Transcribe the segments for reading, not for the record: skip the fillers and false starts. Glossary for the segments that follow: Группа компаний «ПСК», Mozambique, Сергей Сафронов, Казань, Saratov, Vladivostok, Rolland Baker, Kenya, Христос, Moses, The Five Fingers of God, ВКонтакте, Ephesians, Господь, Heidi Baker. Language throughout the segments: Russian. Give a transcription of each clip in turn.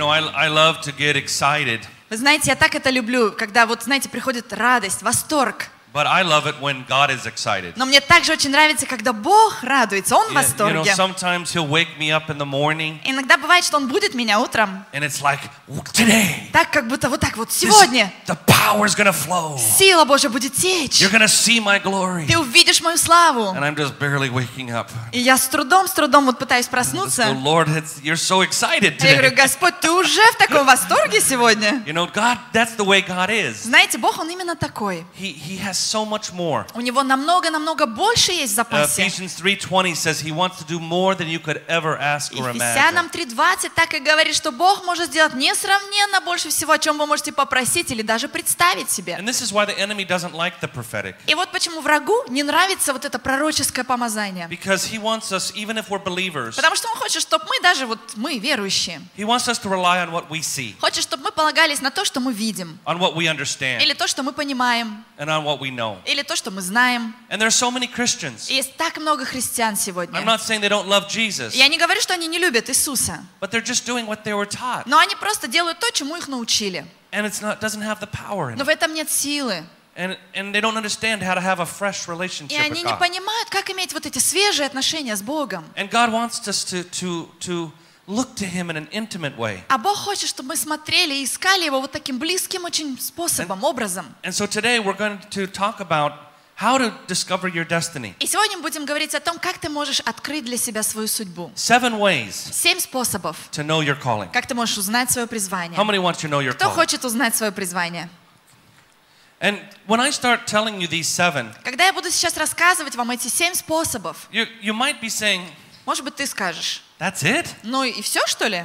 I love to get excited. Вы знаете, я так это люблю, когда вот, знаете, приходит радость, восторг. But I love it when God is excited. Но мне также очень нравится, когда Бог радуется, Он в восторге. Sometimes He'll wake me up in the morning. Иногда бывает, что Он будит меня утром. And it's like today. Так как будто вот так вот сегодня. The power is gonna flow. Сила Божья будет течь. You're gonna see my glory. Ты увидишь мою славу. And I'm just barely waking up. И я с трудом вот пытаюсь проснуться. The Lord, you're so excited today. Я говорю, Господь, ты уже в таком восторге сегодня. God, that's the way God is. Знаете, Бог, Он именно такой. He has so much more. У него намного больше есть в запасе. Ephesians 3:20 says he wants to do more than you could ever ask or imagine. Ефесянам 3:20 так и говорит, что Бог может сделать несравненно больше всего, о чем вы можете попросить или даже представить себе. And this is why the enemy doesn't like the prophetic. И вот почему врагу не нравится вот это пророческое помазание. Because he wants us, even if we're believers. Потому что он хочет, чтобы мы даже вот мы верующие. He wants us to rely on what we see. Хочет, чтобы мы полагались на то, что мы видим. On what we understand. Или то, что мы понимаем. And on what we know. Или то, что мы знаем. And there are so many Christians. Есть так много христиан сегодня. I'm not saying they don't love Jesus. Я не говорю, что они не любят Иисуса. But they're just doing what they were taught. Но они просто делают то, чему их научили. And it's not doesn't have the power in it. Но в этом нет силы. And they don't understand how to have a fresh relationship with God. И они не понимают, как иметь вот эти свежие отношения с Богом. And God wants us to look to him in an intimate way. А Бог хочет, чтобы мы смотрели и искали его вот таким близким очень способом, образом. And so today we're going to talk about how to discover your destiny. И сегодня мы будем говорить о том, как ты можешь открыть для себя свою судьбу. 7 способов. To know your calling. Как ты можешь узнать свое призвание? How many want to know your calling? Кто хочет узнать свое призвание? And when I start telling you these 7, когда я буду сейчас рассказывать вам эти 7 способов, you might be saying, может быть, ты скажешь, that's it? Ну и все, что ли?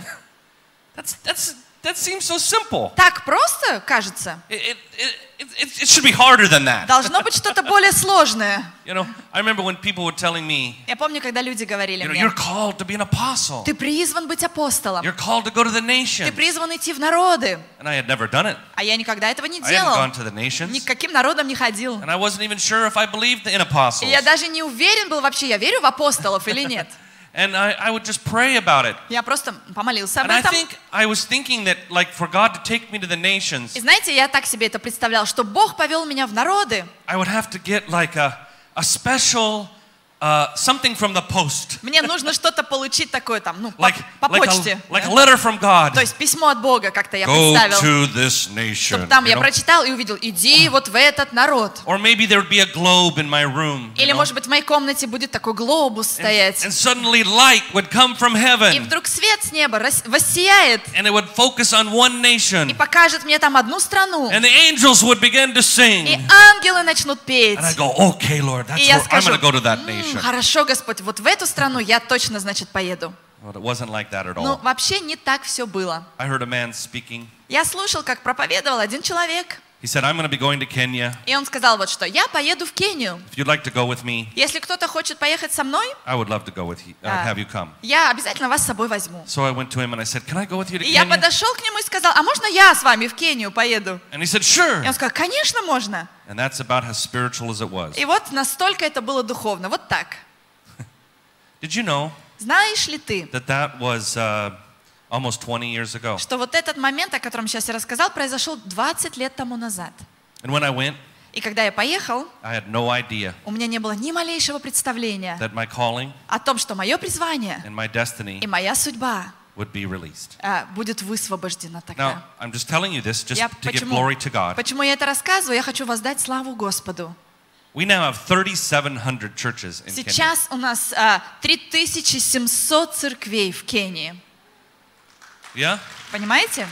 That seems so simple. Так просто, кажется. It should be harder than that. Должно быть что-то более сложное. I remember when people were telling me. Я помню, когда люди говорили мне. You're called to be an apostle. Ты призван быть апостолом. You're called to go to the nations. Ты призван идти в народы. And I had never done it. А я никогда этого не делал. I hadn't gone to the nations. Ни к каким народам не ходил. And I wasn't even sure if I believed in apostles. Я даже не уверен был вообще, я верю в апостолов или нет. And I would just pray about it. Я просто помолился об этом. And I think I was thinking that like for God to take me to the nations. И знаете, я так себе это представлял, что Бог повел меня в народы. I would have to get like a special something from the post. Мне нужно что-то получить такое там, ну, по почте. Like a letter from God. То есть письмо от Бога, как-то я представил. Go to this nation. Там я прочитал и увидел: иди вот в этот народ. Or maybe there would be a globe in my room. Или может быть в моей комнате будет такой глобус стоять. And suddenly light would come from heaven. И вдруг свет с неба воссияет. And it would focus on one nation. И покажет мне там одну страну. And the angels would begin to sing. И ангелы начнут петь. And I go, okay, Lord, that's where I'm going to go to that nation. Хорошо, Господь, вот в эту страну я точно, значит, поеду. Ну, вообще не так все было. Я слушал, как проповедовал один человек. He said, I'm going to be going to Kenya. И он сказал вот что: я поеду в Кению. If you'd like to go with me, если кто-то хочет поехать со мной, I would love to go with you. I'd have you come. Я обязательно вас с собой возьму. So I went to him and I said, can I go with you to Kenya? И я подошел к нему и сказал: а можно я с вами в Кению поеду? And he said, sure. И он сказал: конечно, можно. And that's about as spiritual as it was. И вот настолько это было духовно, вот так. Did you know? Знаешь ли ты? That was almost 20 years ago. Что вот этот момент, о котором сейчас я рассказал, произошел 20 лет тому назад. And when I went, и когда я поехал, I had no idea, у меня не было ни малейшего представления that my calling, о том, что мое призвание and my destiny, и моя судьба would be released. Будет высвобождена тогда. Now, I'm just telling you this, just to give glory to God. Почему я это рассказываю? Я хочу воздать славу Господу. We now have 3,700 churches in Kenya. Сейчас у нас 3700 церквей в Кении. Yeah? Понимаете?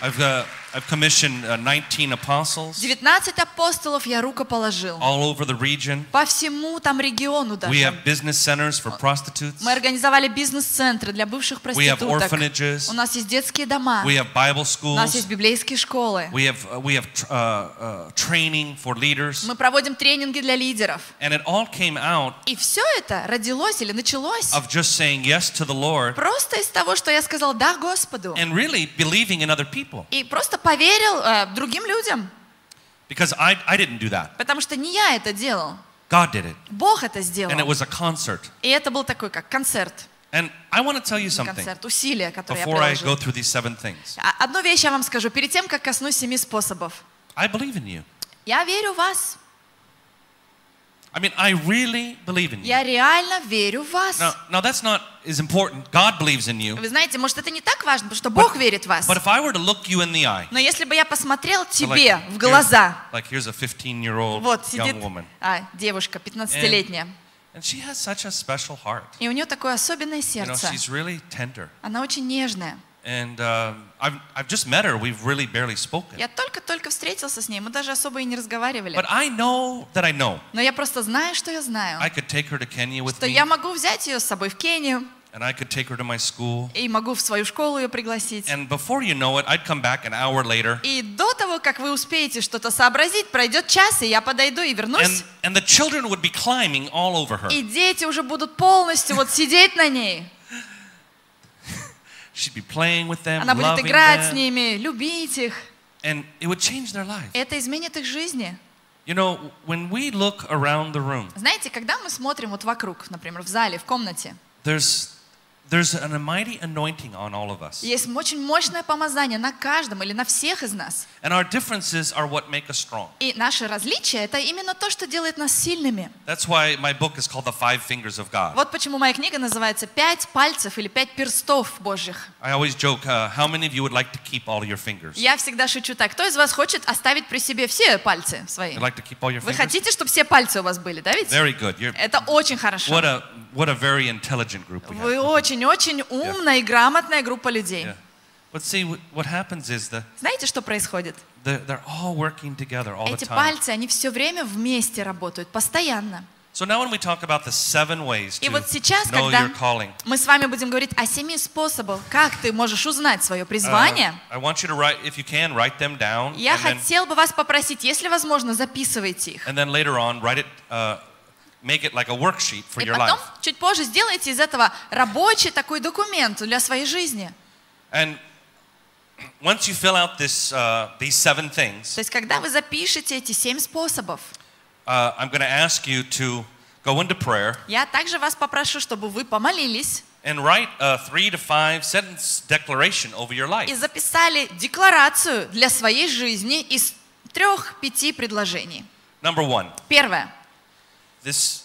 I've commissioned 19 apostles. 19 апостолов я рукоположил. All over the region. По всему там региону даже. We have business centers for prostitutes. Мы организовали бизнес-центры для бывших проституток. We have orphanages. У нас есть детские дома. We have Bible schools. У нас есть библейские школы. We have training for leaders. Мы проводим тренинги для лидеров. And it all came out. И все это родилось или началось of just saying yes to the Lord. Просто из того, что я сказал да Господу. And really believing in other people. И просто поверил другим людям. Because I didn't do that. Потому что не я это делал. God did it. Бог это сделал. And it was a concert. И это был такой как концерт. And I want to tell you something before I go through these seven things. Одну вещь я вам скажу перед тем, как коснусь 7 способов. I believe in you. Я верю в вас. I mean, I really believe in you. Я реально верю в вас. Now that's not as important. God believes in you. Вы знаете, может, это не так важно, потому что Бог верит в вас. But if I were to look you in the eye. Но если бы я посмотрел тебе в глаза. Like here's a 15-year-old young woman. Девушка 15-летняя. And she has such a special heart. И у нее такое особенное сердце. She's really tender. Она очень нежная. And I've just met her. We've really barely spoken. Я только-только встретился с ней, мы даже особо и не разговаривали. But I know that I know. Но я просто знаю, что я знаю. I could take her to Kenya with me. Что я могу взять ее с собой в Кению. And I could take her to my school. И могу в свою школу ее пригласить. And before you know it, I'd come back an hour later. И до того, как вы успеете что-то сообразить, пройдет час, и я подойду и вернусь. And the children would be climbing all over her. И дети уже будут полностью вот сидеть на ней. She'd be playing with them, loving them. Она будет играть с ними, любить их. And it would change their life. Это изменит их жизни. You know, when we look around the room. Знаете, когда мы смотрим вот вокруг, например, в зале, в комнате. There's a mighty anointing on all of us. Есть очень мощное помазание на каждом или на всех из нас. And our differences are what make us strong. И наши различия это именно то, что делает нас сильными. That's why my book is called The Five Fingers of God. Вот почему моя книга называется «Пять пальцев» или «Пять перстов Божьих». I always joke, how many of you would like to keep all your fingers? Я всегда шучу так. Кто из вас хочет оставить при себе все пальцы свои? You'd like to keep all your fingers? Вы хотите, чтобы все пальцы у вас были, да ведь? Very good. Это очень хорошо. What a very intelligent group we have. Вы очень-очень умная и грамотная группа людей. But see, what happens is that. Знаете, что происходит? They're all working together all the time. Эти пальцы, они все время вместе работают, постоянно. So now when we talk about the seven ways to know your calling. Мы с вами будем говорить о 7 способах, как ты можешь узнать свое призвание. I want you to write, if you can, write them down. Я хотел бы вас попросить, если возможно, записывайте их. And then later on, write it. Make it like a worksheet for your life. И потом чуть позже сделайте из этого рабочий такой документ для своей жизни. And once you fill out these 7 things. То есть когда вы запишете эти 7 способов. I'm going to ask you to go into prayer. Я также вас попрошу, чтобы вы помолились. And write a 3 to 5 sentence declaration over your life. И записали декларацию для своей жизни из 3-5 предложений. Number 1. Первое. This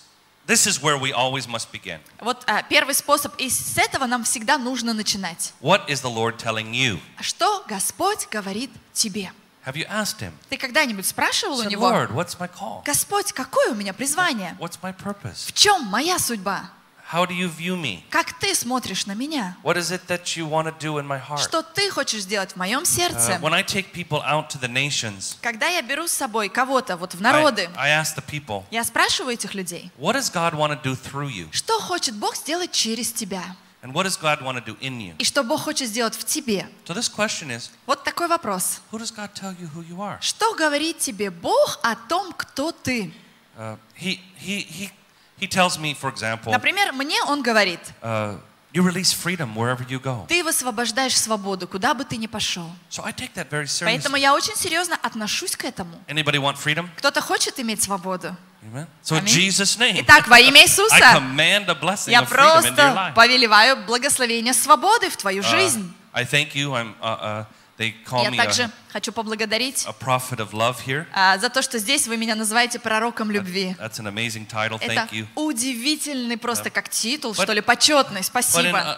is where we always must begin. Вот первый способ, и с этого нам всегда нужно начинать. What is the Lord telling you? Что Господь говорит тебе? Have you asked him? Ты когда-нибудь спрашивал у него? Lord, what's my call? Господь, какое у меня призвание? What's my purpose? В чем моя судьба? How do you view me? Как ты смотришь на меня? What is it that you want to do in my heart? Что ты хочешь сделать в моем сердце? When I take people out to the nations. Когда я беру с собой кого-то вот в народы. I ask the people. Я спрашиваю этих людей. What does God want to do through you? Что хочет Бог сделать через тебя? And what does God want to do in you? И что Бог хочет сделать в тебе? So this question is. Вот такой вопрос. Who does God tell you who you are? Что говорит тебе Бог о том, кто ты? He tells me, for example, например, мне он говорит, you release freedom wherever you go. Ты высвобождаешь свободу, куда бы ты ни пошел. So I take that very seriously. Поэтому я очень серьезно отношусь к этому. Anybody want freedom? Кто-то хочет иметь свободу? Amen. So in Jesus' name. Итак, во имя Иисуса. I command a blessing of freedom in your life. Я просто повелеваю благословение свободы в твою жизнь. I thank you. Я также хочу поблагодарить за то, что здесь вы меня называете пророком любви. Это удивительный просто как титул, что ли, почетный. Спасибо.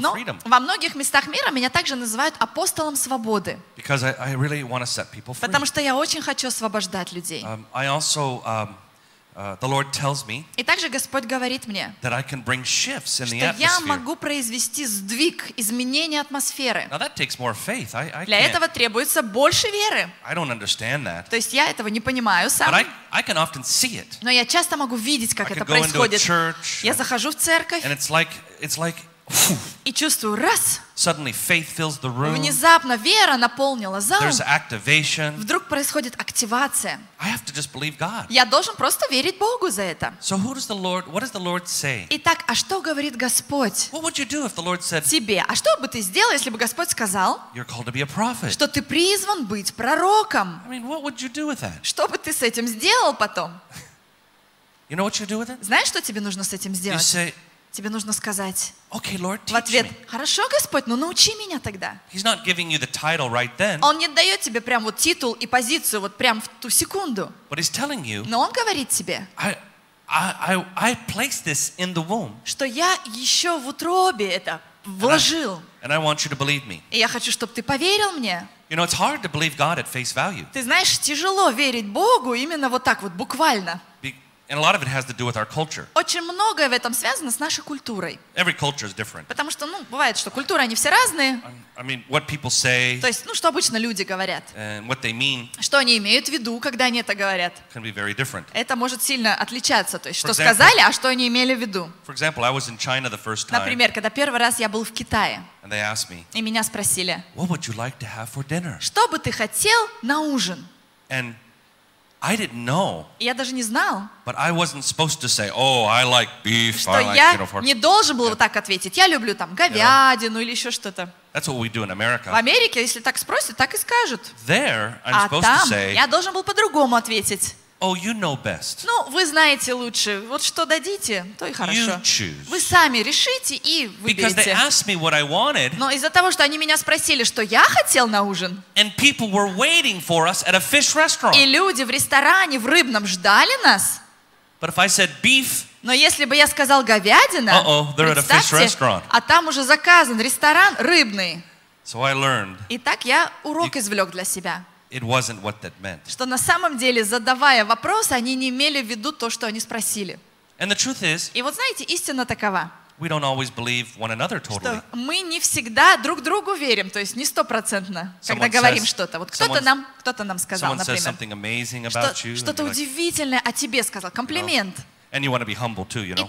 Но во многих местах мира меня также называют апостолом свободы. Потому что я очень хочу освобождать людей. The Lord tells me that I can bring shifts in the atmosphere. Now that takes more faith. I don't understand that. But I can often see it. I can go into a church. And it's like. И чувствую, раз, внезапно вера наполнила зал, вдруг происходит активация. Я должен просто верить Богу за это. Итак, а что говорит Господь тебе? А что бы ты сделал, если бы Господь сказал, что ты призван быть пророком? Что бы ты с этим сделал потом? You know what you do with it? Знаешь, что тебе нужно с этим сделать? You say, тебе нужно сказать в ответ: хорошо, Господь, но научи меня тогда. Он не дает тебе прям вот титул и позицию вот прям в ту секунду. Но он говорит тебе, что я еще в утробе это вложил. И я хочу, чтобы ты поверил мне. Ты знаешь, тяжело верить Богу именно вот так вот, буквально. Очень многое в этом связано с нашей культурой. Потому что, ну, бывает, что культуры, они все разные. То есть, ну, что обычно люди говорят. Что они имеют в виду, когда они это говорят. Это может сильно отличаться, то есть, что сказали, а что они имели в виду. Например, когда первый раз я был в Китае. И меня спросили, что бы ты хотел на ужин? I didn't know. Я даже не знал. But I wasn't supposed to say, oh, I like beef. Что я не должен был вот так ответить. Я люблю там говядину или еще что-то. That's what we do in America. В Америке, если так спросят, так и скажут. There, I'm supposed to say, я должен был по-другому ответить. Oh, you know best. Ну, вы знаете лучше. Вот что дадите, то и хорошо. Вы сами решите и выберите. Но из-за того, что они меня спросили, что я хотел на ужин, и люди в ресторане, в рыбном ждали нас, но если бы я сказал говядина, представьте, а там уже заказан ресторан рыбный. Итак, я урок извлек для себя. Что на самом деле, задавая вопросы, они не имели в виду то, что они спросили. И вот знаете, истина такова, что мы не всегда друг другу верим, то есть не стопроцентно, когда говорим что-то. Вот кто-то нам сказал, например, что-то удивительное о тебе сказал, комплимент. И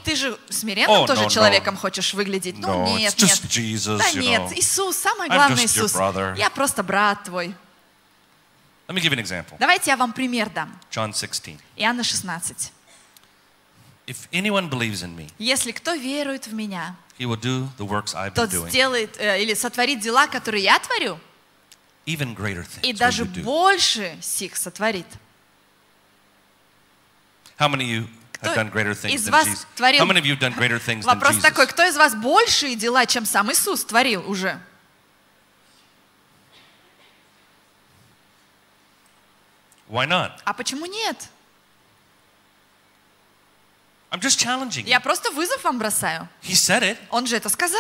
ты же смиренным тоже человеком хочешь выглядеть. Ну нет, нет. Да нет, Иисус, самое главное Иисус. Я просто брат твой. Давайте я вам пример дам. Иоанна 16. Если кто верует в меня, тот сделает или сотворит дела, которые я творю, и даже больше сих сотворит. Вопрос такой, кто из вас большие дела, чем сам Иисус творил уже? Why not? А почему нет? I'm just challenging you. Я просто вызов вам бросаю. He said it. Он же это сказал.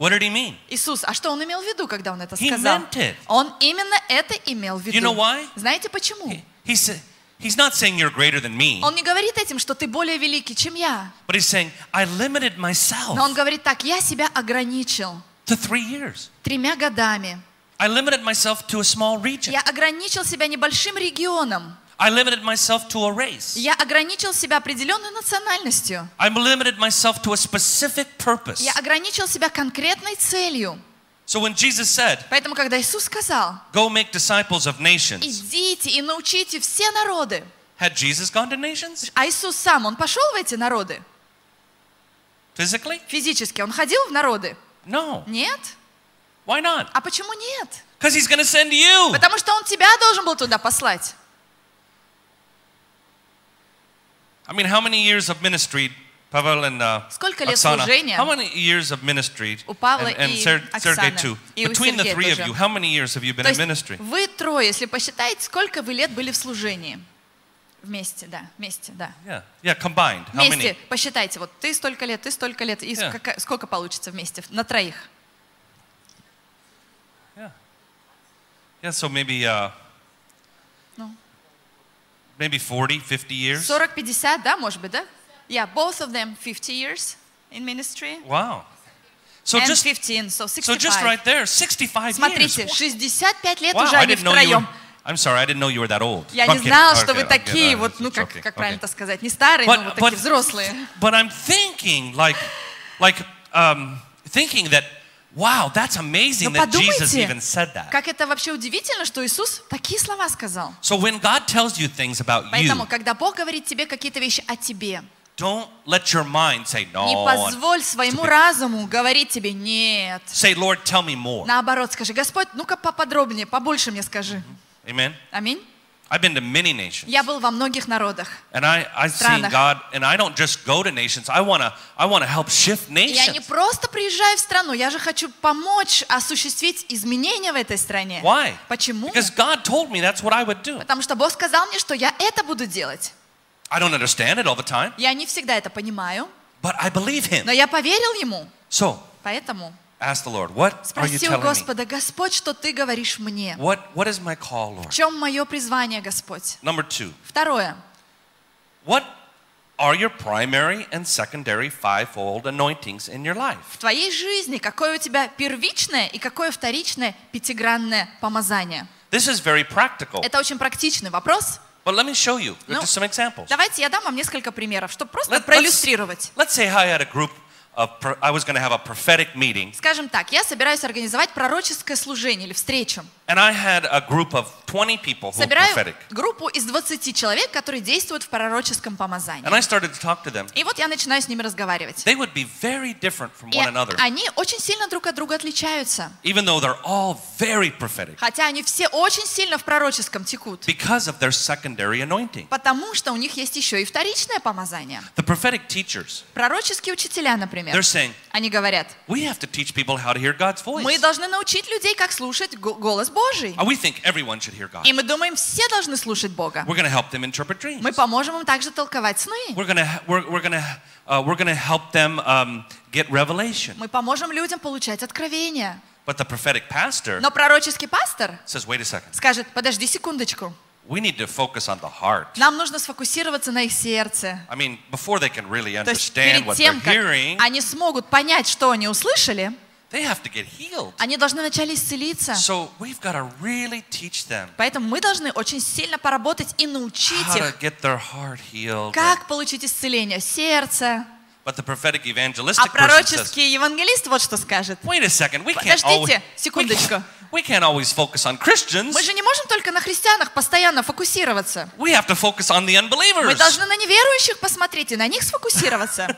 What did he mean? Иисус, а что он имел в виду, когда он это сказал? He meant it. Он именно это имел в виду. You know why? Знаете почему? He said, he's not saying you're greater than me. Он не говорит этим, что ты более великий, чем я. But he's saying, I limited myself. Но он говорит так, я себя ограничил. To 3 years. 3 годами. Я ограничил себя небольшим регионом. Я ограничил себя определенной национальностью. Я ограничил себя конкретной целью. Поэтому, когда Иисус сказал, идите и научите все народы, а Иисус сам, он пошел в эти народы? Физически, он ходил в народы? Нет. Why not? А почему нет? He's gonna send you. Потому что он тебя должен был туда послать. Сколько лет служения у Павла и Оксаны? И у Сергея тоже. Вы трое, если посчитаете, сколько вы лет были в служении? Вместе, да, вместе, да. Вместе, посчитайте, вот ты столько лет, и сколько получится вместе на троих? Yeah, so maybe, maybe 40, 50 years. 40-50, да, может быть, да? Yeah, both of them 50 years in ministry. Wow. So and just 15, so 65. So just right there, 65 years. Смотрите, 65 лет уже они втроем. I'm sorry, I didn't know you were that old. Я не знал, что вы такие, вот, ну, как правильно сказать, не старые, но вот такие взрослые. But I'm thinking, thinking that. Wow, that's amazing that Jesus even said that. Как это вообще удивительно, что Иисус такие слова сказал. So when God tells you things about you, поэтому, когда Бог говорит тебе какие-то вещи о тебе, don't let your mind say no. Не позволь своему разуму говорить тебе нет. Say, Lord, tell me more. Наоборот, скажи, Господь, ну-ка поподробнее, побольше мне скажи. Аминь. Аминь. I've been to many nations. Я был во многих народах. And I've seen God, and I don't just go to nations. I want to help shift nations. Я не просто приезжаю в страну, я же хочу помочь осуществить изменения в этой стране. Why? Почему? Because God told me that's what I would do. Потому что Бог сказал мне, что я это буду делать. I don't understand it all the time. Я не всегда это понимаю. But I believe him. Но я поверил ему. So. Поэтому. Ask the Lord, what are you telling me? Господь, что ты говоришь мне? What is my call, Lord? В чем мое призвание, Господь? Number two. Второе. What are your primary and secondary fivefold anointings in your life? В твоей жизни какое у тебя первичное и какое вторичное пятигранное помазание? This is very practical. Это очень практичный вопрос. But let me show you with some examples. Давайте я дам вам несколько примеров, чтобы просто проиллюстрировать. Let's say I had a group. I was going to have a prophetic meeting. Скажем так, я собираюсь организовать пророческое служение или встречу. And I had a group of 20 people who were prophetic. Группу из 20 человек, которые действуют в пророческом помазании. And I started to talk to them. И вот я начинаю с ними разговаривать. They would be very different from one another. Они очень сильно друг от друга отличаются. Even though they're all very prophetic. Хотя они все очень сильно в пророческом текут. Because of their secondary anointing. Потому что у них есть еще и вторичное помазание. The prophetic teachers. Пророческие учителя, например. They're saying. Они говорят. We have to teach people how to hear God's voice. Мы должны научить людей, как слушать голос Бога. We think everyone should hear God. И мы думаем, все должны слушать Бога. We're going to help them interpret dreams. Мы поможем им также толковать сны. We're going to help them get revelation. Мы поможем людям получать откровения. But the prophetic pastor. Но пророческий пастор says, wait a second. Скажет, подожди секундочку. We need to focus on the heart. Нам нужно сфокусироваться на их сердце. I mean, before they can really understand what they're hearing. Они смогут понять, что они услышали. They have to get healed. Они должны вначале исцелиться. So we've got to really teach them. Поэтому мы должны очень сильно поработать и научить их. How to get their heart healed. Как получить исцеление сердца? But the prophetic evangelistic person says. А пророческий евангелист вот что скажет. Wait a second, we can't always. Секундочку. We can't always focus on Christians. Мы же не можем только на христианах постоянно фокусироваться. We have to focus on the unbelievers. Мы должны на неверующих посмотреть и на них сфокусироваться.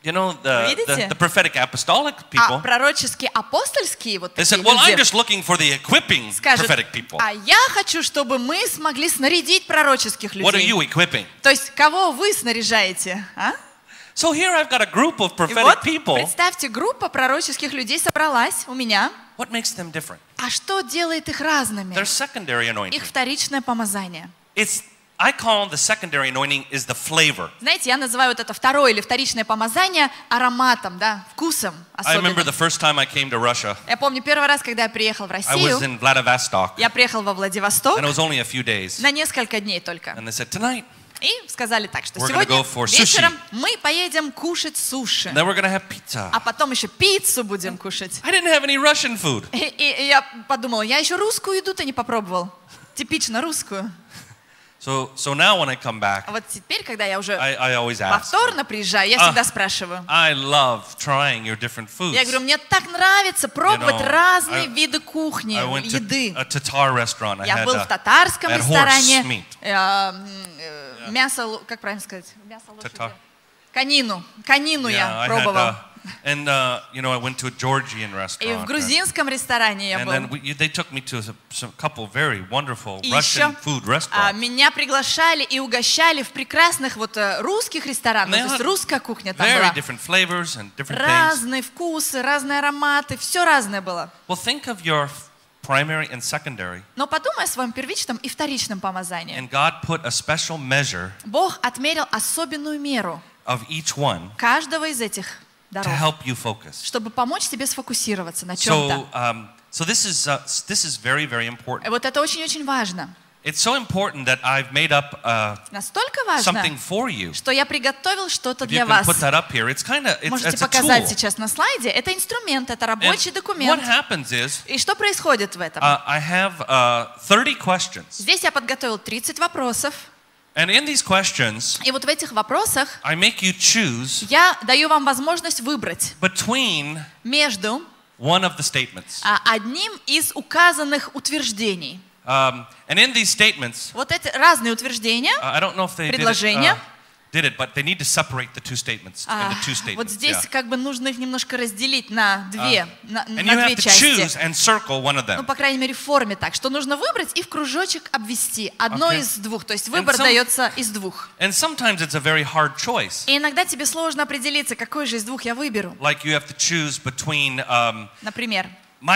You know, the prophetic apostolic people. Пророческие апостольские вот такие люди. They said, well, I'm just looking for the equipping prophetic people. А я хочу, чтобы мы смогли снарядить пророческих людей. What are you equipping? То есть кого вы снаряжаете, а? So here I've got a group of prophetic people. Представьте, группа пророческих людей собралась у меня. What makes them different? А что делает их разными? Their secondary anointing. Их вторичное помазание. I call the secondary anointing is the flavor. Знаете, я называю вот это второе или вторичное помазание ароматом, да, вкусом особенно. I remember the first time I came to Russia. Я помню первый раз, когда я приехал в Россию. I was in Vladivostok. Я приехал во Владивосток. And it was only a few days. На несколько дней только. And they said tonight. И сказали так, что сегодня вечером мы поедем кушать суши. Then we're gonna have pizza. А потом еще пиццу будем кушать. I didn't have any Russian food. И я подумал, я еще русскую еду-то не попробовал, типично русскую. So now when I come back, вот теперь, когда я уже повторно приезжаю, я всегда спрашиваю. I love trying your different foods. Я говорю, мне так нравится пробовать разные виды кухни, еды. Я был в татарском ресторане. Мясо, как правильно сказать? Мясо лошади. Конину я пробовал. And you know, I went to a Georgian restaurant. И в грузинском ресторане я был. And then they took me to a couple very wonderful Russian food restaurants. Меня приглашали и угощали в прекрасных вот русских ресторанах. То есть русская кухня там была. Very different flavors and different things. Разные вкусы, разные ароматы, все разное было. Well, think of your primary and secondary. Но подумай о своем первичном и вторичном помазании. And God put a special measure. Бог отмерил особенную меру. Of each one. Каждого из этих. To help you focus. Чтобы помочь тебе сфокусироваться на чем-то. So this is very, very important. Вот это очень-очень важно. It's so important that I've made up something for you. Что я приготовил что-то для вас. You can put that up here. It's kind of it's a tool. Можете показать сейчас на слайде. Это инструмент, это рабочий документ. What happens is. И что происходит в этом? I have 30 questions. Здесь я подготовил 30 вопросов. And in these questions, и вот в этих вопросах I make you choose я даю вам возможность выбрать между one of the statements. Одним из указанных утверждений. And in these statements, вот эти разные утверждения, I don't know if they предложения. did it, but they need to separate the two statements. Вот здесь как бы нужно их немножко разделить на две части. Ну, по крайней мере, в форме так, что нужно выбрать и в кружочек обвести. Одно из двух, то есть выбор дается из двух. И иногда тебе сложно определиться, какой же из двух я выберу. Например. My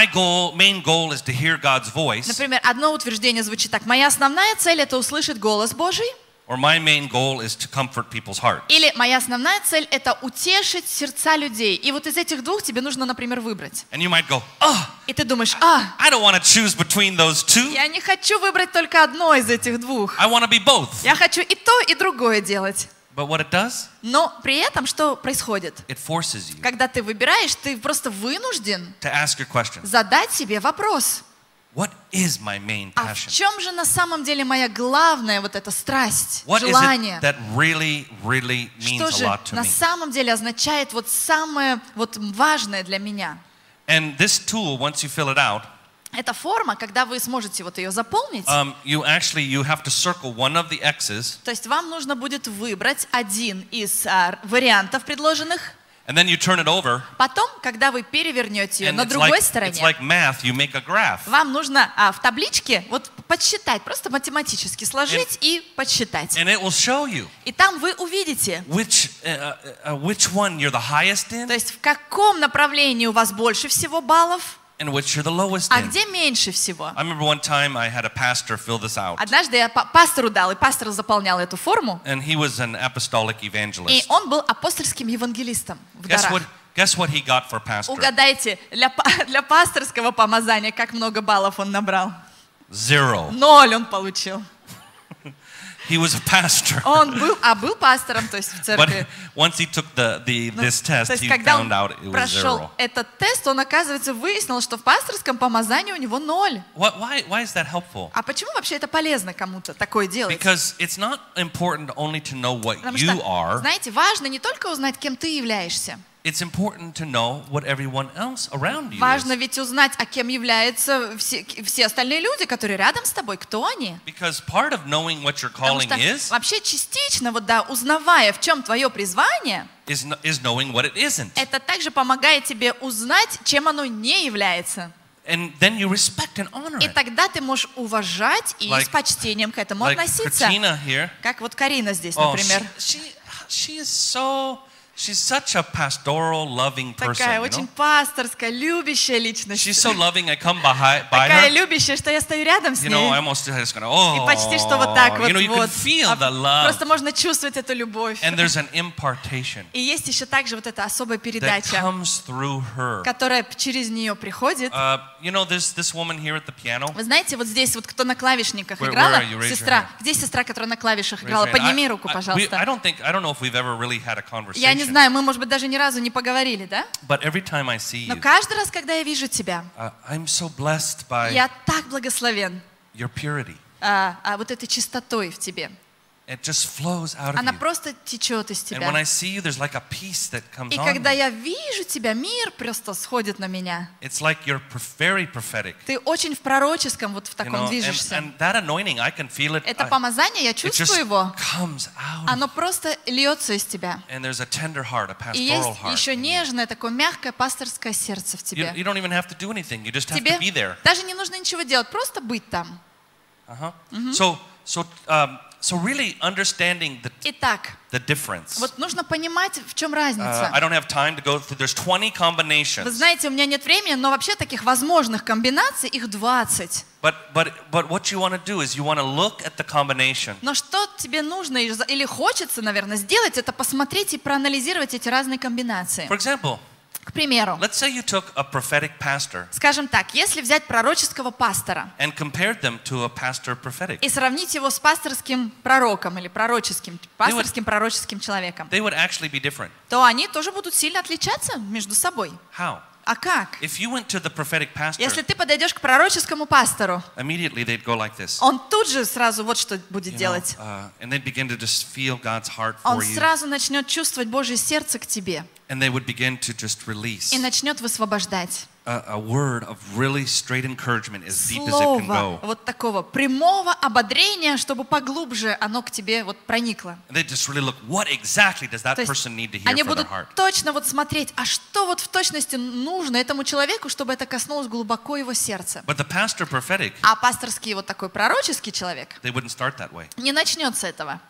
main goal is to hear God's voice. Например, одно утверждение звучит так: моя основная цель — это услышать голос Божий. Or my main goal is to comfort people's hearts. Или моя основная цель — это утешить сердца людей. И вот из этих двух тебе нужно, например, выбрать. And you might go, и ты думаешь, I don't want to choose between those two. Я не хочу выбрать только одно из этих двух. I want to be both. Я хочу и то, и другое делать. But what it does? Но при этом что происходит? It forces you. Когда ты выбираешь, ты просто вынужден to ask your question. Задать себе вопрос. What is my main passion? А в чем же на самом деле моя главная вот эта страсть, желание? What is it that really, really means a lot to me? Что же на самом деле означает вот самое вот важное для меня? And this tool, once you fill it out. Эта форма, когда вы сможете вот ее заполнить, you have to circle one of the X's, то есть вам нужно будет выбрать один из вариантов предложенных. And then you turn it over. Потом, когда вы перевернете ее на другой стороне, it's like math, you make a graph. Вам нужно в табличке вот подсчитать, просто математически сложить и подсчитать. And it will show you. И там вы увидите, which one you're the highest in. То есть в каком направлении у вас больше всего баллов. And which you're the lowest in. А где меньше всего? I remember one time I had a pastor fill this out. Однажды я пастору дал, и пастор заполнял эту форму. And he was an apostolic evangelist. И он был апостольским евангелистом в горах. Guess what he got for pastor? Угадайте, для пасторского помазания как много баллов он набрал? 0. 0 он получил. He was a pastor. Он был пастором, то есть в церкви. But once he took this test, he found out it was 0. Этот тест, он, оказывается, выяснил, что в пасторском помазании у него 0. Why is that helpful? А почему вообще это полезно кому-то такое делать? Because it's not important only to know what you are. Знаете, важно не только узнать, кем ты являешься. It's important to know what everyone else around you is. Важно ведь узнать, а кем являются все остальные люди, которые рядом с тобой, кто они? Because part of knowing what your calling is. Вообще частично, вот да, узнавая, в чем твое призвание, is knowing what it isn't. Это также помогает тебе узнать, чем оно не является. And then you respect and honor it. И тогда ты можешь уважать и с почтением к этому относиться. Как вот Карина здесь, например. She's such a pastoral, loving person. Такая очень пасторская, любящая личность. She's so loving. I come by her. Такая любящая, что я стою рядом с ней. You know, I'm almost just gonna. И почти что вот так вот. You know, you can feel the love. Просто можно чувствовать эту любовь. And there's an impartation. И есть еще также вот эта особая передача, that comes through her, которая через нее приходит. You know, this woman here at the piano. Вы знаете, вот здесь вот кто на клавишниках играла? Сестра. Где сестра, которая на клавишах играла? Подними руку, пожалуйста. I don't know if we've ever really had a conversation. Не знаю, мы, может быть, даже ни разу не поговорили, да? Но каждый раз, когда я вижу тебя, я так благословен вот этой чистотой в тебе. Она просто течет из тебя. И когда я вижу тебя, мир просто сходит на меня. Ты очень в пророческом, вот в таком движешься. Это помазание, я чувствую его. Оно просто льется из тебя. И есть еще нежное, такое мягкое пасторское сердце в тебе. Тебе даже не нужно ничего делать, просто быть там. So really understanding the difference. Вот нужно понимать, в чем разница. I don't have time to go through. There's 20 combinations. Вы знаете, у меня нет времени, но вообще таких возможных комбинаций их 20. But what you want to do is you want to look at the combination. Но что тебе нужно или хочется, наверное, сделать, это посмотреть и проанализировать эти разные комбинации. For example. К примеру, скажем так, если взять пророческого пастора и сравнить его с пасторским пророком или пасторским пророческим человеком, то они тоже будут сильно отличаться между собой. А как? Если ты подойдешь к пророческому пастору, он тут же сразу вот что будет делать. Он сразу начнет чувствовать Божье сердце к тебе. И начнет высвобождать. a word of really straight encouragement as deep as it can go. Вот такого прямого ободрения, чтобы поглубже оно к тебе вот проникло. They just really look what exactly does that person need to hear from their heart. Точно вот смотреть, а что вот в точности нужно этому человеку, чтобы это коснулось глубоко его сердца. But the pastor prophetic. А пасторский вот такой пророческий человек. They wouldn't start that way. Не начнет с этого.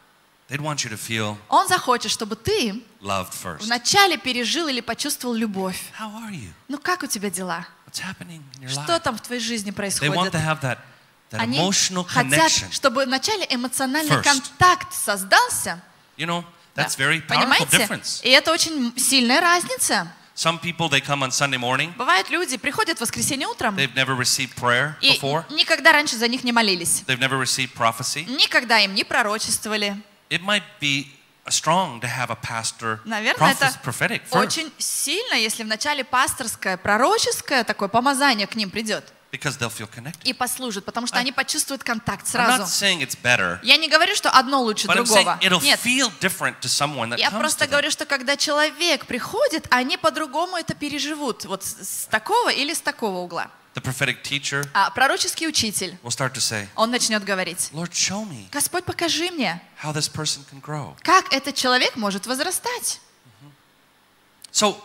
They'd want you to feel Он захочет, чтобы ты loved first. Вначале пережил или почувствовал любовь. How are you? Ну как у тебя дела? What's happening in your life? Что там в твоей жизни происходит? They want to have that emotional connection. Они хотят, чтобы вначале эмоциональный first. Контакт создался. You know, that's very powerful difference. И это очень сильная разница. Some people they come on Sunday morning. Бывают люди приходят в воскресенье утром. They've never received prayer before. И никогда раньше за них не молились. They've never received prophecy. Никогда им не пророчествовали. It might be strong to have a pastor prophetic first. Очень сильно, если вначале пасторское, пророческое такое помазание к ним придет. Because they'll feel connected. И послужит, потому что они почувствуют контакт сразу. I'm not saying it's better. Я не говорю, что одно лучше другого. Нет. Я просто говорю, что когда человек приходит, они по-другому это переживут, вот с такого или с такого угла. The prophetic teacher пророческий учитель will start to say, он начнет говорить, Lord, show me, Господь, покажи мне, how this person can grow. Как этот человек может возрастать. So,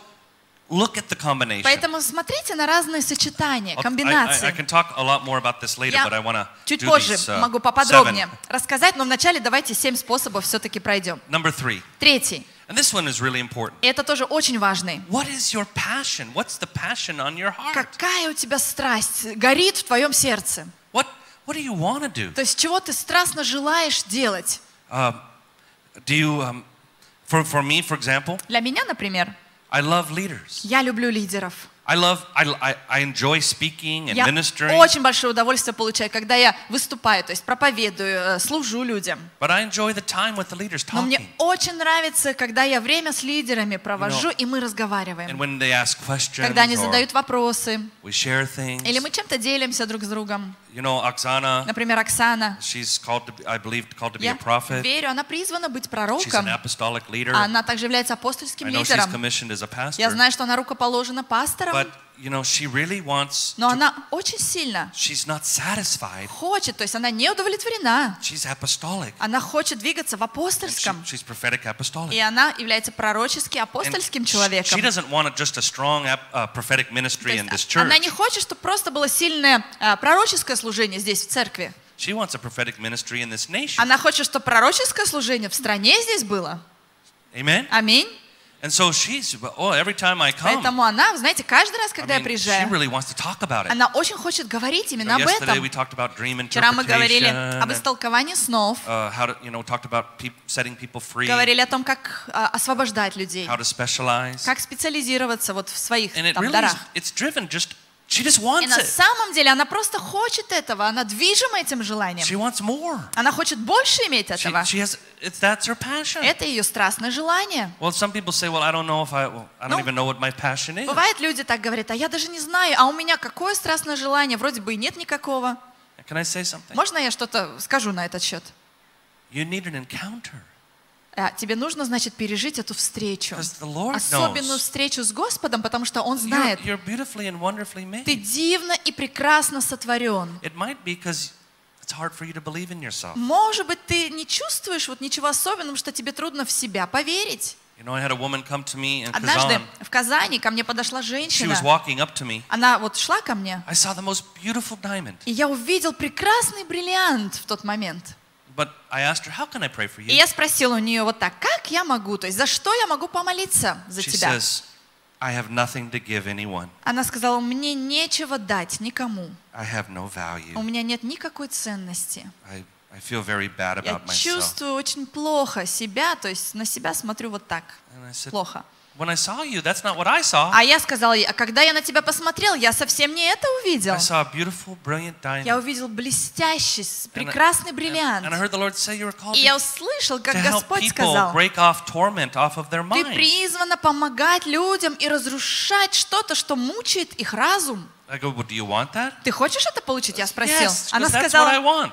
look at the combination. Поэтому смотрите на разные сочетания, комбинации. I can talk a lot more about this later, but I want to чуть позже могу поподробнее рассказать, но вначале давайте 7 способов все-таки пройдем. Number 3. Третий. And this one is really important. Это тоже очень важный. What is your passion? What's the passion on your heart? Какая у тебя страсть горит в твоем сердце? What do you want to do? То есть чего ты страстно желаешь делать? Do you for me, for example? Для меня, например. I love leaders. Я люблю лидеров. I enjoy speaking and ministering. Я очень большое удовольствие получаю, когда я выступаю, то есть проповедую, служу людям. But I enjoy the time with the leaders talking. Но мне очень нравится, когда я время с лидерами провожу, и мы разговариваем. And when they ask questions, когда они задают вопросы, we share things. Или мы чем-то делимся друг с другом. You know, Оксана, например, Оксана, she's called to be, I believe, called to be a prophet. Я верю, она призвана быть пророком. She's an apostolic leader. Она также является апостольским лидером. I know she's commissioned as a pastor. Я знаю, что она рукоположена пастором. But you know, she really wants. Но она очень сильно. She's not satisfied. Хочет, то есть она не удовлетворена. She's apostolic. Она хочет двигаться в апостольском. She's prophetic apostolic. И она является пророчески апостольским человеком. She doesn't want just a strong prophetic ministry in this church. Она не хочет, чтобы просто было сильное пророческое служение здесь в церкви. She wants a prophetic ministry in this nation. Она хочет, чтобы пророческое служение в стране здесь было. Аминь. And so she's every time I come. Поэтому она, знаете, каждый раз, когда я приезжаю, она очень хочет говорить именно об этом. Вчера мы говорили об истолковании снов. Говорили о том, как освобождать людей. Как специализироваться вот в своих там дарах. И на самом деле она просто хочет этого, она движима этим желанием. Она хочет больше иметь этого. Это ее страстное желание. Бывает, люди так говорят, а я даже не знаю, а у меня какое страстное желание, вроде бы и нет никакого. Можно я что-то скажу на этот счет? Тебе нужно, значит, пережить эту встречу. Особенную встречу с Господом, потому что Он знает. Ты дивно и прекрасно сотворен. Может быть, ты не чувствуешь вот ничего особенного, что тебе трудно в себя поверить. Однажды в Казани ко мне подошла женщина. Она вот шла ко мне. И я увидел прекрасный бриллиант в тот момент. But I asked her, how can I pray for you? И я спросила у нее вот так, как я могу, то есть за что я могу помолиться за тебя? She says, I have nothing to give anyone. Она сказала, мне нечего дать никому. I have no value. У меня нет никакой ценности. I feel very bad about myself. Я чувствую очень плохо себя, то есть на себя смотрю вот так, плохо. When I saw you, that's not what I saw. А я сказал ей, а когда я на тебя посмотрел, я совсем не это увидел. I saw a beautiful, brilliant diamond. Я увидел блестящий, прекрасный бриллиант. And I heard the Lord say you were called. И я услышал, как Господь сказал, break off torment off of their mind. Ты призвана помогать людям и разрушать что-то, что мучает их разум. I go, do you want that? Ты хочешь это получить? Я спросил. Она сказала,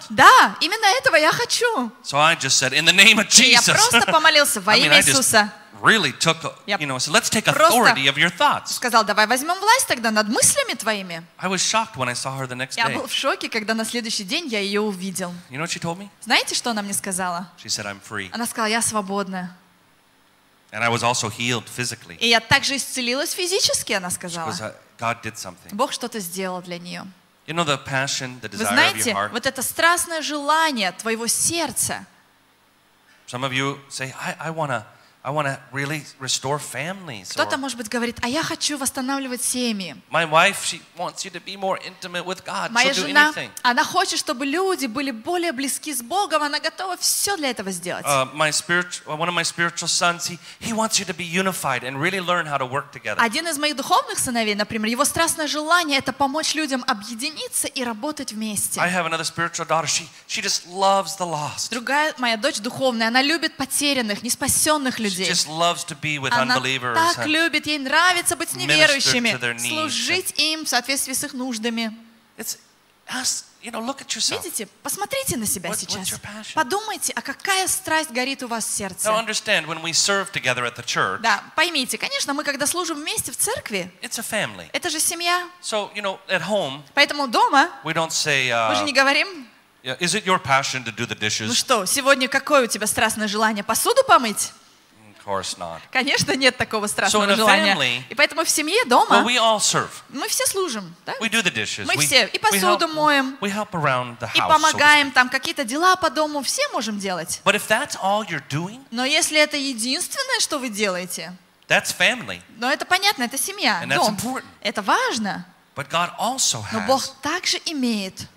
да, именно этого я хочу. So I just said, in the name of Jesus. Я просто помолился во имя Иисуса. really took, you know, so let's take authority of your thoughts. Сказал, давай возьмем власть тогда над мыслями твоими. I was shocked when I saw her the next day. Я был в шоке, когда на следующий день я ее увидел. You know what she told me? Знаете, что она мне сказала? She said, I'm free. Она сказала, я свободна. And I was also healed physically. И я также исцелилась физически, она сказала. God did something. Бог что-то сделал для нее. You know the passion, the desire of your heart. Вы знаете, вот это страстное желание твоего сердца. Some of you say, I wanna really restore families. Кто-то, может быть, говорит, а я хочу восстанавливать семьи. My wife, she wants you to be more intimate with God. Моя жена, она хочет, чтобы люди были более близки с Богом, она готова все для этого сделать. One of my spiritual sons, he wants you to be unified and really learn how to work together. Один из моих духовных сыновей, например, его страстное желание — это помочь людям объединиться и работать вместе. I have another spiritual daughter, she just loves the lost. Другая моя дочь духовная, она любит потерянных, неспасенных людей. She just loves to be with unbelievers. Она так любит, ей нравится быть с неверующими, служить им в соответствии с их нуждами. Видите, посмотрите на себя сейчас. Подумайте, а какая страсть горит у вас в сердце? Да, поймите, конечно, мы когда служим вместе в церкви, это же семья. Поэтому дома мы же не говорим. Is it your passion to do the dishes? Ну что, сегодня какое у тебя страстное желание посуду помыть? Конечно, нет такого страстного желания. И поэтому в семье, дома, мы все служим. Да? Мы все и посуду моем, и помогаем, там какие-то дела по дому, все можем делать. Но если это единственное, что вы делаете, ну это понятно, это семья, дом. Это важно. Но Бог также имеет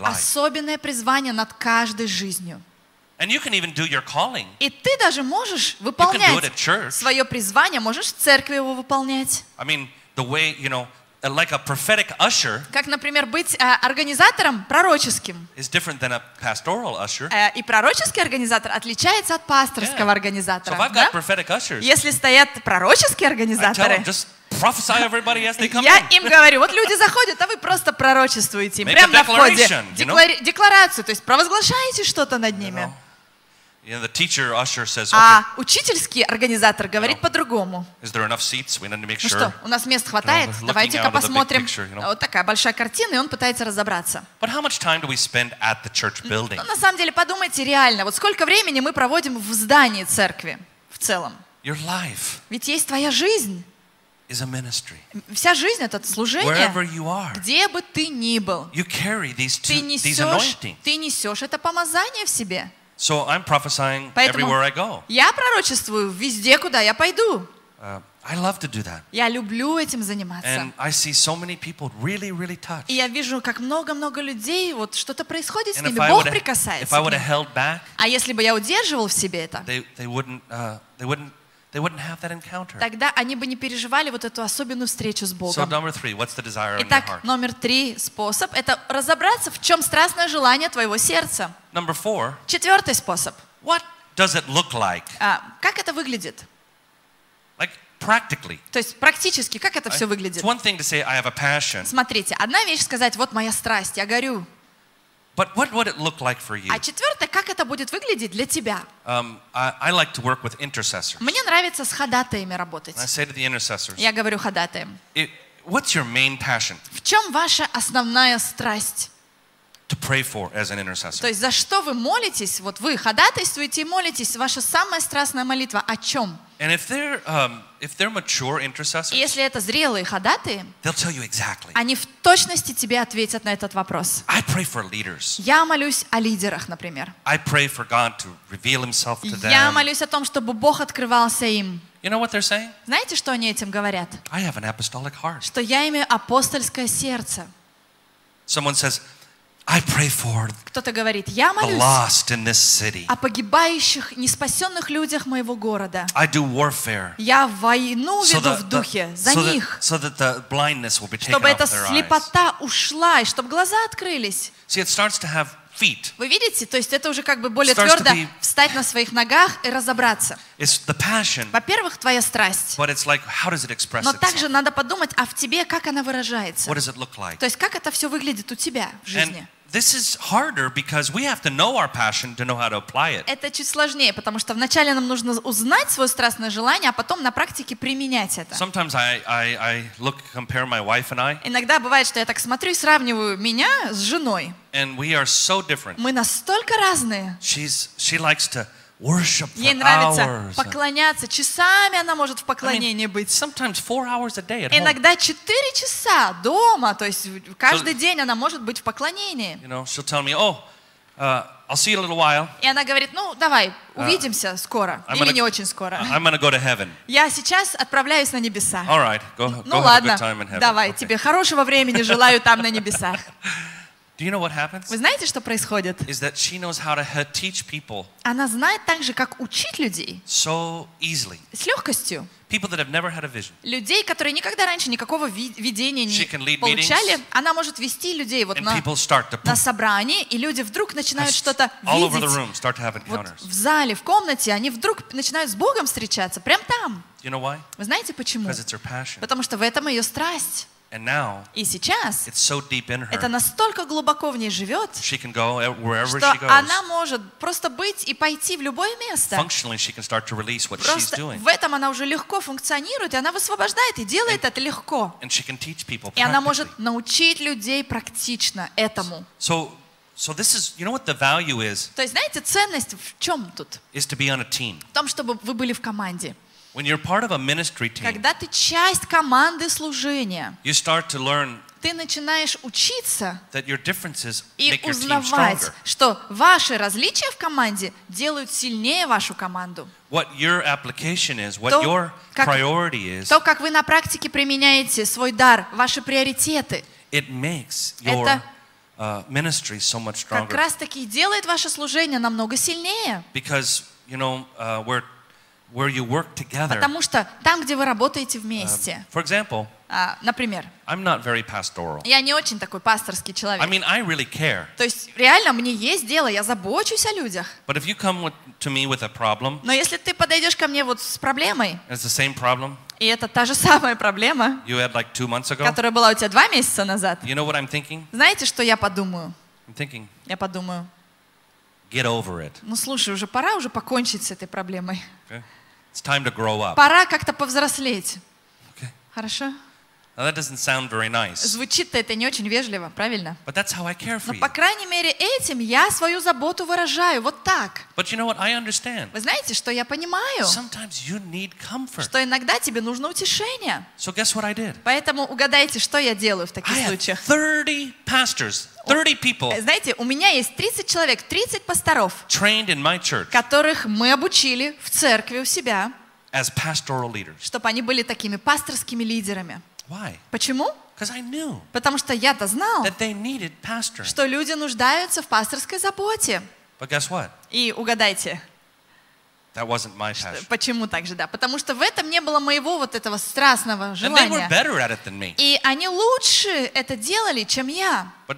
особенное призвание над каждой жизнью. And you can even do your calling. И ты даже можешь выполнять свое призвание, можешь в церкви его выполнять. I mean, the way, you know, like a prophetic usher. Как, например, быть организатором пророческим. Is different than a pastoral usher. И пророческий организатор отличается от пасторского организатора. So I've got prophetic ushers. Если стоят пророческие организаторы, я им говорю, вот люди заходят, а вы просто пророчествуете им прямо на входе. Декларацию, то есть провозглашаете что-то над ними. А учительский организатор говорит по-другому. Ну что, у нас мест хватает? Давайте-ка посмотрим. Вот такая большая картина, и он пытается разобраться. Но на самом деле, подумайте реально, вот сколько времени мы проводим в здании церкви в целом? Ведь есть твоя жизнь. Вся жизнь — это служение. Где бы ты ни был, ты несешь это помазание в себе. Поэтому я пророчествую везде, куда я пойду. Я люблю этим заниматься. И я вижу, как много-много людей, вот что-то происходит с ними, Бог прикасается к ним. А если бы я удерживал в себе это, тогда они бы не переживали вот эту особенную встречу с Богом. Итак, номер 3 способ — это разобраться, в чем страстное желание твоего сердца. Четвертый способ. Как это выглядит? То есть практически, как это все выглядит? Смотрите, одна вещь — сказать, вот моя страсть, я горю. А четвертое, как это будет выглядеть для тебя? Мне нравится с ходатаями работать. Я говорю ходатаям. В чем ваша основная страсть? То есть за что вы молитесь? Вот вы ходатайствуете и молитесь. Ваша самая страстная молитва о чем? And if they're mature intercessors, если это зрелые ходатаи, they'll tell you exactly. Они в точности тебе ответят на этот вопрос. I pray for leaders. Я молюсь о лидерах, например. I pray for God to reveal himself to them. Я молюсь о том, чтобы Бог открывался им. You know what they're saying? Знаете, что они этим говорят? I have an apostolic heart. Что я имею апостольское сердце. Someone says, кто-то говорит, я молюсь о погибающих, неспасенных людях моего города. Я войну веду в духе за них, чтобы эта слепота ушла, и чтобы глаза открылись. Вы видите, то есть это уже как бы более твердо встать на своих ногах и разобраться. Во-первых, твоя страсть. Но также надо подумать, а в тебе как она выражается? То есть как это все выглядит у тебя в жизни? this is harder because we have to know our passion to know how to apply it. Это чуть сложнее, потому что вначале нам нужно узнать свое страстное желание, а потом на практике применять это. Sometimes I look, compare my wife and I. Иногда бывает, что я так смотрю и сравниваю меня с женой. And we are so different. Мы настолько разные. She likes to worship for hours. Ей нравится поклоняться часами, она может в поклонении быть. Sometimes 4 hours a day at home. Иногда 4 часа дома, то есть каждый день она может быть в поклонении. You know, she'll tell me, I'll see you a little while. И она говорит, ну давай, увидимся скоро или не очень скоро. I'm gonna go to heaven. Я сейчас отправляюсь на небеса. All right, go. Ну ладно, давай, тебе хорошего времени желаю там на небесах. Do you know what happens? Вы знаете, что происходит? Is that she knows how to teach people. Она знает так же, как учить людей. So easily. С легкостью. People that have never had a vision. Людей, которые никогда раньше никакого видения не получали, она может вести людей вот на собрании, и люди вдруг начинают что-то видеть. Вот в зале, в комнате, они вдруг начинают с Богом встречаться, прям там. You know why? Вы знаете почему? Because it's her passion. Потому что в этом ее страсть. And now, и сейчас это настолько глубоко в ней живет, что она может просто быть и пойти в любое место. Просто в этом она уже легко функционирует, и она высвобождает и делает это легко. И она может научить людей практично этому. So this is, you know what the value is? То есть, знаете, ценность в чем тут? В том, чтобы вы были в команде. When you're part of a ministry team, когда ты часть команды служения, you start to learn ты начинаешь учиться that your differences make your team stronger. Что ваши различия в команде делают сильнее вашу команду. What your application is, what your priority is, то, как вы на практике применяете свой дар, ваши приоритеты, it makes your ministry so much stronger. Как раз таки делает ваше служение намного сильнее. Because, you know, where you work together. Потому что там, где вы работаете вместе. For example, например, I'm not very pastoral. Я не очень такой пасторский человек. I mean, I really care. То есть реально мне есть дело, я забочусь о людях. But if you come to me with a problem, но если ты подойдешь ко мне вот с проблемой, it's the same problem. И это та же самая проблема, you had like 2 months ago. Которая была у тебя 2 месяца назад. You know what I'm thinking? Знаете, что я подумаю? Я подумаю. Get over it. Ну слушай, уже пора уже покончить с этой проблемой. Okay. It's time to grow up. Пора как-то повзрослеть. Okay. Хорошо? That doesn't sound very nice. Звучит-то это не очень вежливо, правильно? But that's how I care for you. Но по крайней мере этим я свою заботу выражаю, вот так. But you know what? I understand. Вы знаете, что я понимаю? Sometimes you need comfort. Что иногда тебе нужно утешение. So guess what I did? Поэтому угадайте, что я делаю в таких случаях. 30 pastors, 30 people. Знаете, у меня есть 30 человек, 30 пасторов, trained in my church. Которых мы обучили в церкви у себя, as pastoral leaders. Чтобы они были такими пасторскими лидерами. Why? Почему? Потому что я-то знал, что люди нуждаются в пасторской заботе. И угадайте. Почему так же, да? Потому что в этом не было моего вот этого страстного желания. И они лучше это делали, чем я. То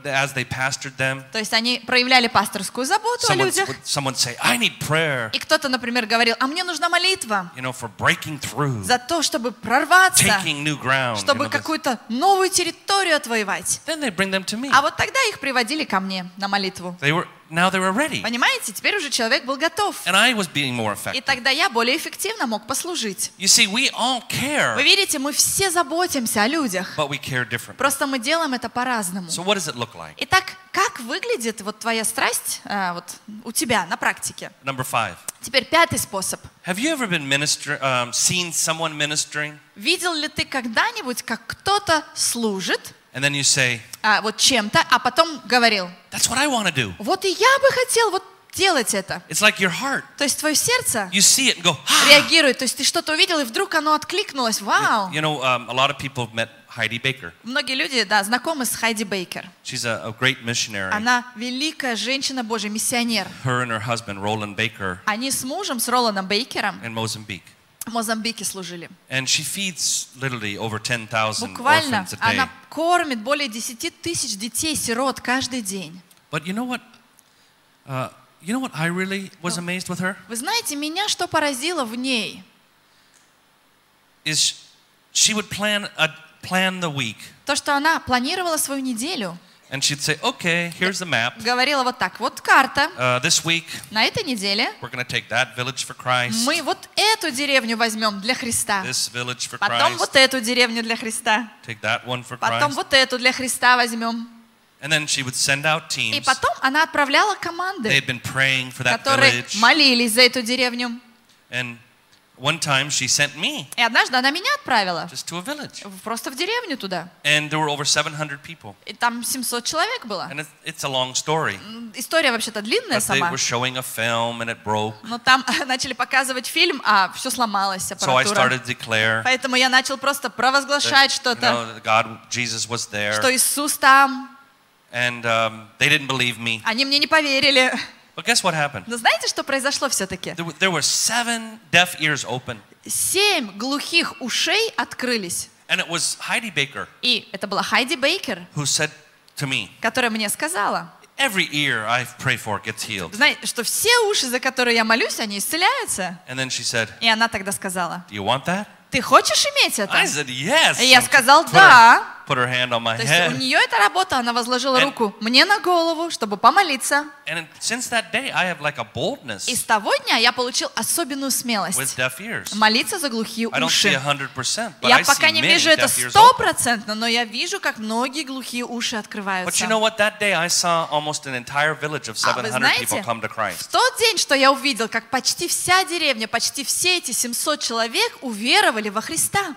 есть они проявляли пасторскую заботу о людях. И кто-то, например, говорил, а мне нужна молитва за то, чтобы прорваться, чтобы какую-то новую территорию отвоевать. А вот тогда их приводили ко мне на молитву. Понимаете, теперь уже человек был готов. И тогда я более эффективно мог послужить. Вы видите, мы все заботимся о людях. Просто мы делаем это по-разному. Итак, как выглядит вот твоя страсть вот у тебя на практике? Теперь 5-й способ. Видел ли ты когда-нибудь, как кто-то служит? And then you say, вот чем-то, а потом говорил. That's what I want to do. Вот и я бы хотел вот делать это. It's like your heart. То есть твое сердце реагирует, то есть ты что-то увидел и вдруг оно откликнулось. Вау. You know, a lot of people have met Heidi Baker. Многие люди, да, знакомы с Хайди Бейкер. She's a great missionary. Она великая женщина Божья, миссионер. Her and her husband Rolland Baker. Они с мужем, с Роландом Бейкером. In Mozambique. В Мозамбике служили. And she feeds literally over 10,000 orphans a day. Буквально она кормит более 10 000 детей-сирот каждый день. But you know what? You know what I really was amazed with her? Вы знаете, меня что поразило в ней? Is she would plan the week. То, что она планировала свою неделю. And she'd say, okay, here's the map. Говорила вот так, вот карта. This week, на этой неделе we're going to take that village for Christ. Мы вот эту деревню возьмем для Христа. This village for Christ. Потом вот эту деревню для Христа. Take that one for Christ. Потом вот эту для Христа возьмем. And then she would send out teams. И потом она отправляла команды, they'd been praying for that которые village. Молились за эту деревню. And one time she sent me. И однажды она меня отправила. Just to a village. Просто в деревню туда. And there were over 700 people. И там 700 человек было. And it's a long story. История вообще-то длинная сама. They were showing a film and it broke. Но там начали показывать фильм, а все сломалось, аппаратура. So I started to declare. Поэтому я начал просто провозглашать что-то. God, Jesus was there. Что Иисус там. And they didn't believe me. Они мне не поверили. But guess what happened? Но знаете, что произошло все-таки? There were 7 deaf ears open. 7 глухих ушей открылись. And it was Heidi Baker. И это была Хайди Бейкер, who said to me, которая мне сказала. Every ear I pray for gets healed. Знаете, что все уши, за которые я молюсь, они исцеляются. And then she said. И она тогда сказала. Do you want that? Ты хочешь иметь это? I said, yes. И я сказал да. Put her hand on my head. То есть у нее эта работа, она возложила руку мне на голову, чтобы помолиться. And since that day, I have like a boldness. И с того дня я получил особенную смелость. With deaf ears. Молиться за глухие уши. I don't see 100%, but I see many deaf ears open. Я пока не вижу это 100%, но я вижу, как многие глухие уши открываются. But you know what? That day I saw almost an entire village of 700 people come to Christ. В тот день, что я увидел, как почти вся деревня, почти все эти 700 человек уверовали во Христа.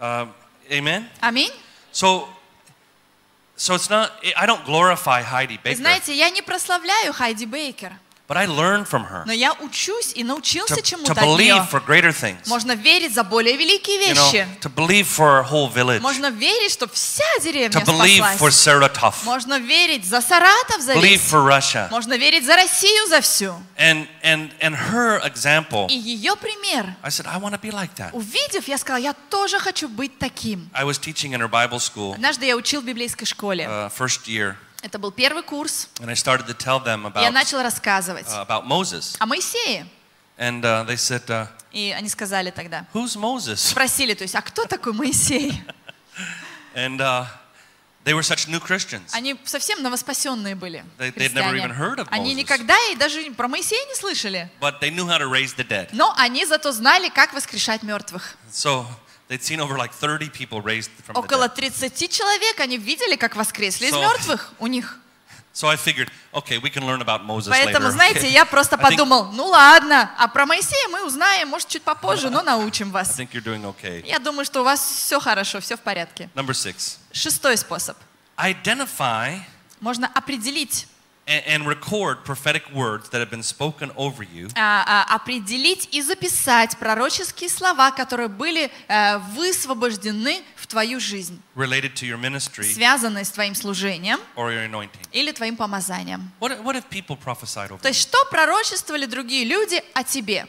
Amen. Аминь. So it's not. I don't glorify Heidi Baker. Знаете, я не прославляю Хайди Бейкер. But I learned from her. Но я учусь и научился чему-то от нее. To believe for greater things. Можно верить за более великие вещи. You know, to believe for a whole village. Можно верить, что вся деревня спаслась. To believe for Saratov. Можно верить за Саратов, за весь. Believe for Russia. Можно верить за Россию, за всю. And her example. И ее пример. I said I want to be like that. Увидев, я сказал, я тоже хочу быть таким. I was teaching in her Bible school. Однажды я учил в библейской школе. First year. Это был первый курс. Я начал рассказывать о Моисее. И они сказали тогда. Спросили, то есть, а кто такой Моисей? They were such new Christians. Они совсем новоспасенные были. They'd never even heard of Moses. Они никогда и даже про Моисея не слышали. But they knew how to raise the dead. Но они зато знали, как воскрешать мертвых. So they'd seen over like 30 people raised from the dead. Около 30 человек они видели, как воскресли из мертвых у них. So I figured, okay, we can learn about Moses later. Поэтому, знаете, я просто подумал, ну ладно, а про Моисея мы узнаем, может, чуть попозже, но научим вас. I think you're doing okay. Я думаю, что у вас все хорошо, все в порядке. Number 6. 6-й способ. Identify. Можно определить. And record prophetic words that have been spoken over you. Определить и записать пророческие слова, которые были высвобождены в твою жизнь. Related to your ministry. Связанные с твоим служением. Or your anointing. Или твоим помазанием. What have people prophesied over you? То есть что пророчествовали другие люди о тебе?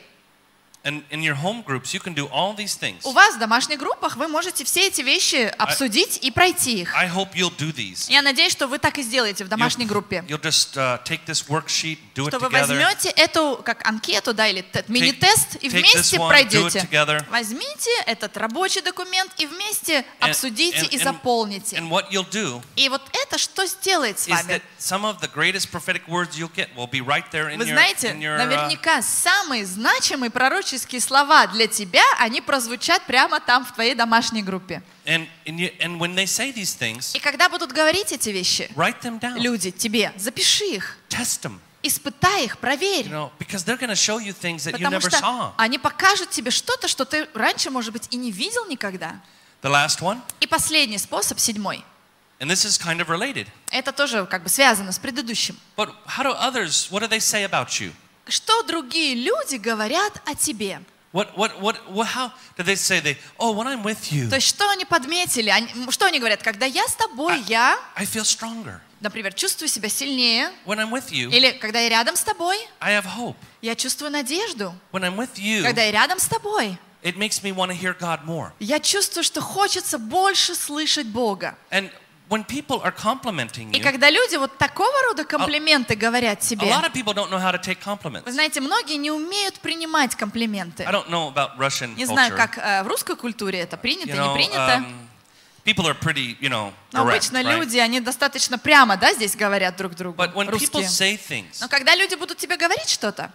And in your home groups you can do all these things. У вас в домашних группах вы можете все эти вещи обсудить и пройти их. I hope you'll do these. Я надеюсь, что вы так и сделаете в домашней группе. You'll just take this worksheet, do it together. Что вы возьмете эту как анкету, да, или мини-тест и вместе пройдете. Возьмите этот рабочий документ и вместе обсудите и заполните. And what you'll do? И вот это что сделает с вами? Some of the greatest prophetic words you'll get will be right there in your. Вы знаете, наверняка самые значимые пророческие слова для тебя, они прозвучат прямо там в твоей домашней группе. And when they say these things, и когда будут говорить эти вещи, люди тебе, запиши их. Испытай их, проверь. Потому что они покажут тебе что-то, что ты раньше, может быть, и не видел никогда. И последний способ, 7-й. And this is kind of related. Это тоже как бы связано с предыдущим. But how do others, what do they say about you? Что другие люди говорят о тебе? То есть что они подметили? Что они говорят? Когда я с тобой, я, например, чувствую себя сильнее. Или когда я рядом с тобой, я чувствую надежду. Когда я рядом с тобой, я чувствую, что хочется больше слышать Бога. When people are complimenting you, и когда люди вот такого рода комплименты говорят тебе, вы знаете, многие не умеют принимать комплименты. Не знаю, как в русской культуре это принято, не принято. People are pretty, you know, direct, обычно right? люди, они достаточно прямо, да, здесь говорят друг другу. But when people say things, но когда люди будут тебе говорить что-то,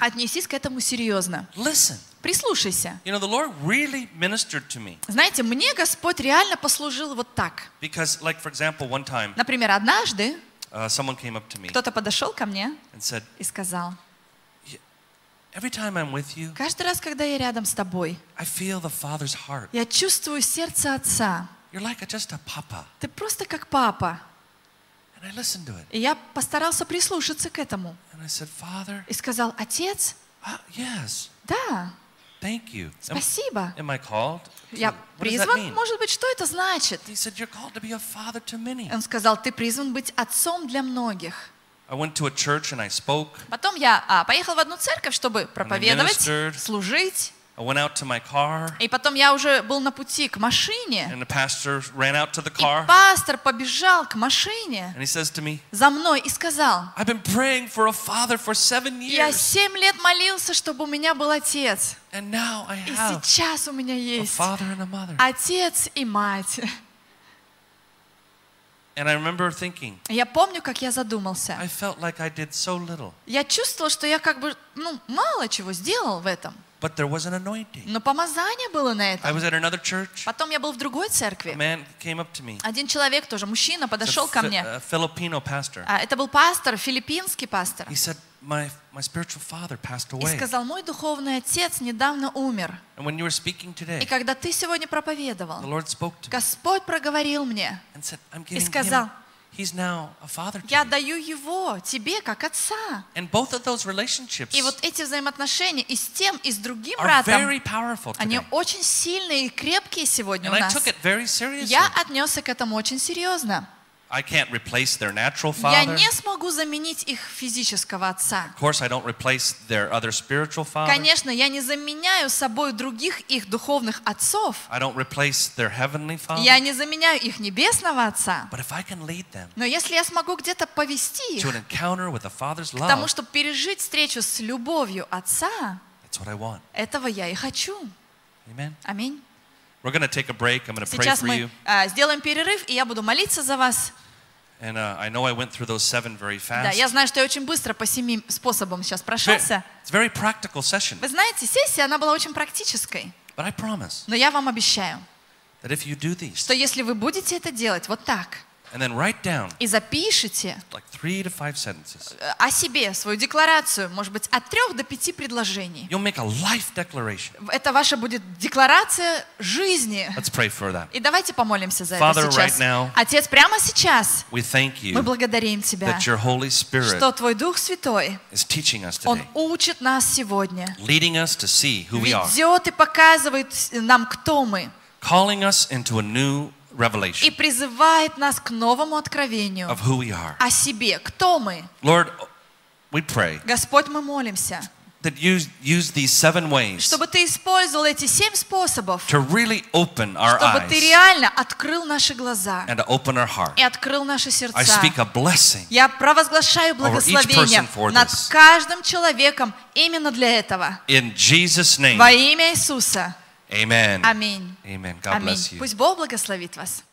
отнесись к этому серьезно. Listen. Прислушайся. You know, the Lord really ministered to me. Знаете, мне Господь реально послужил вот так. Because, like, for example, one time, например, однажды someone came up to me, кто-то подошел ко мне и сказал, every time I'm with you, каждый раз, когда я рядом с тобой, I feel the Father's heart. Я чувствую сердце Отца. You're like just a papa. Ты просто как папа. And I listened to it. И я постарался прислушаться к этому. And I said, Father, и сказал, Отец, yes. Да. Thank you. Спасибо. Am I called? Я призван, может быть, что это значит? He said, you're called to be a father to many. Он сказал, ты призван быть отцом для многих. I went to a church and I spoke. Потом я поехал в одну церковь, чтобы проповедовать, служить. I went out to my car. И потом я уже был на пути к машине. And the pastor ran out to the car. И пастор побежал к машине. And he says to me, за мной и сказал, I've been praying for a father for 7 years. Я 7 лет молился, чтобы у меня был отец. And now I have и сейчас у меня есть a father and a mother. Отец и мать. And I remember thinking, я помню, как я задумался. I felt like I did so little. Я чувствовал, что я как бы, мало чего сделал в этом. But there was an anointing. Но помазание было на этом. I was at another church. Потом я был в другой церкви. A man came up to me. Один человек тоже, мужчина, подошел ко мне. A Filipino pastor. Это был пастор, филиппинский пастор. He said, my spiritual father passed away. И сказал, мой духовный отец недавно умер. And when you were speaking today, и когда ты сегодня проповедовал, the Lord spoke to me. Господь проговорил мне and said, I'm giving и сказал, him, he's now a father to я me. Даю его тебе как отца. And both of those relationships и вот эти взаимоотношения и с тем, и с другим братом, они очень сильные и крепкие сегодня and у нас. I took it very seriously. Я отнесся к этому очень серьезно. I can't replace their natural father. Я не смогу заменить их физического отца. Of course, I don't replace their other spiritual father. Конечно, я не заменяю собой других их духовных отцов. I don't replace their heavenly father. Я не заменяю их небесного отца. But if I can lead them, но если я смогу где-то повести их to an encounter with the Father's love, к тому, чтобы пережить встречу с любовью отца, that's what I want. Этого я и хочу. Аминь. We're going to take a break. I'm going to pray for you. Сейчас мы сделаем перерыв, и я буду молиться за вас. And I know I went through those 7 very fast. Да, я знаю, что я очень быстро по 7 способам сейчас прошелся. It's a very practical session. Вы знаете, сессия, она была очень практической. But I promise. Но я вам обещаю, that if you do these, что если вы будете это делать вот так, and then write down, и запишите, like 3 to 5 sentences, о себе, свою декларацию, может быть, от 3 до 5 предложений. You'll make a life declaration. Это ваша будет декларация жизни. Let's pray for that. И давайте помолимся за Father, это сейчас. Right now, Отец, прямо сейчас we thank you, мы благодарим Тебя, that your Holy Spirit, что Твой Дух Святой, is teaching us today, Он учит нас сегодня, leading us to see who we are, ведет и показывает нам, кто мы, calling us into a new revelation. И призывает нас к новому откровению of who we are. О себе, кто мы. Lord, we pray, Господь, мы молимся, that you use these 7 ways, чтобы Ты использовал эти 7 способов, to really open our чтобы eyes, Ты реально открыл наши глаза and to open our heart. И открыл наши сердца. I speak a blessing, я провозглашаю благословение над каждым человеком именно для этого. In Jesus' name. Во имя Иисуса. Amen. Аминь. Amen. God bless you. Пусть Бог благословит вас.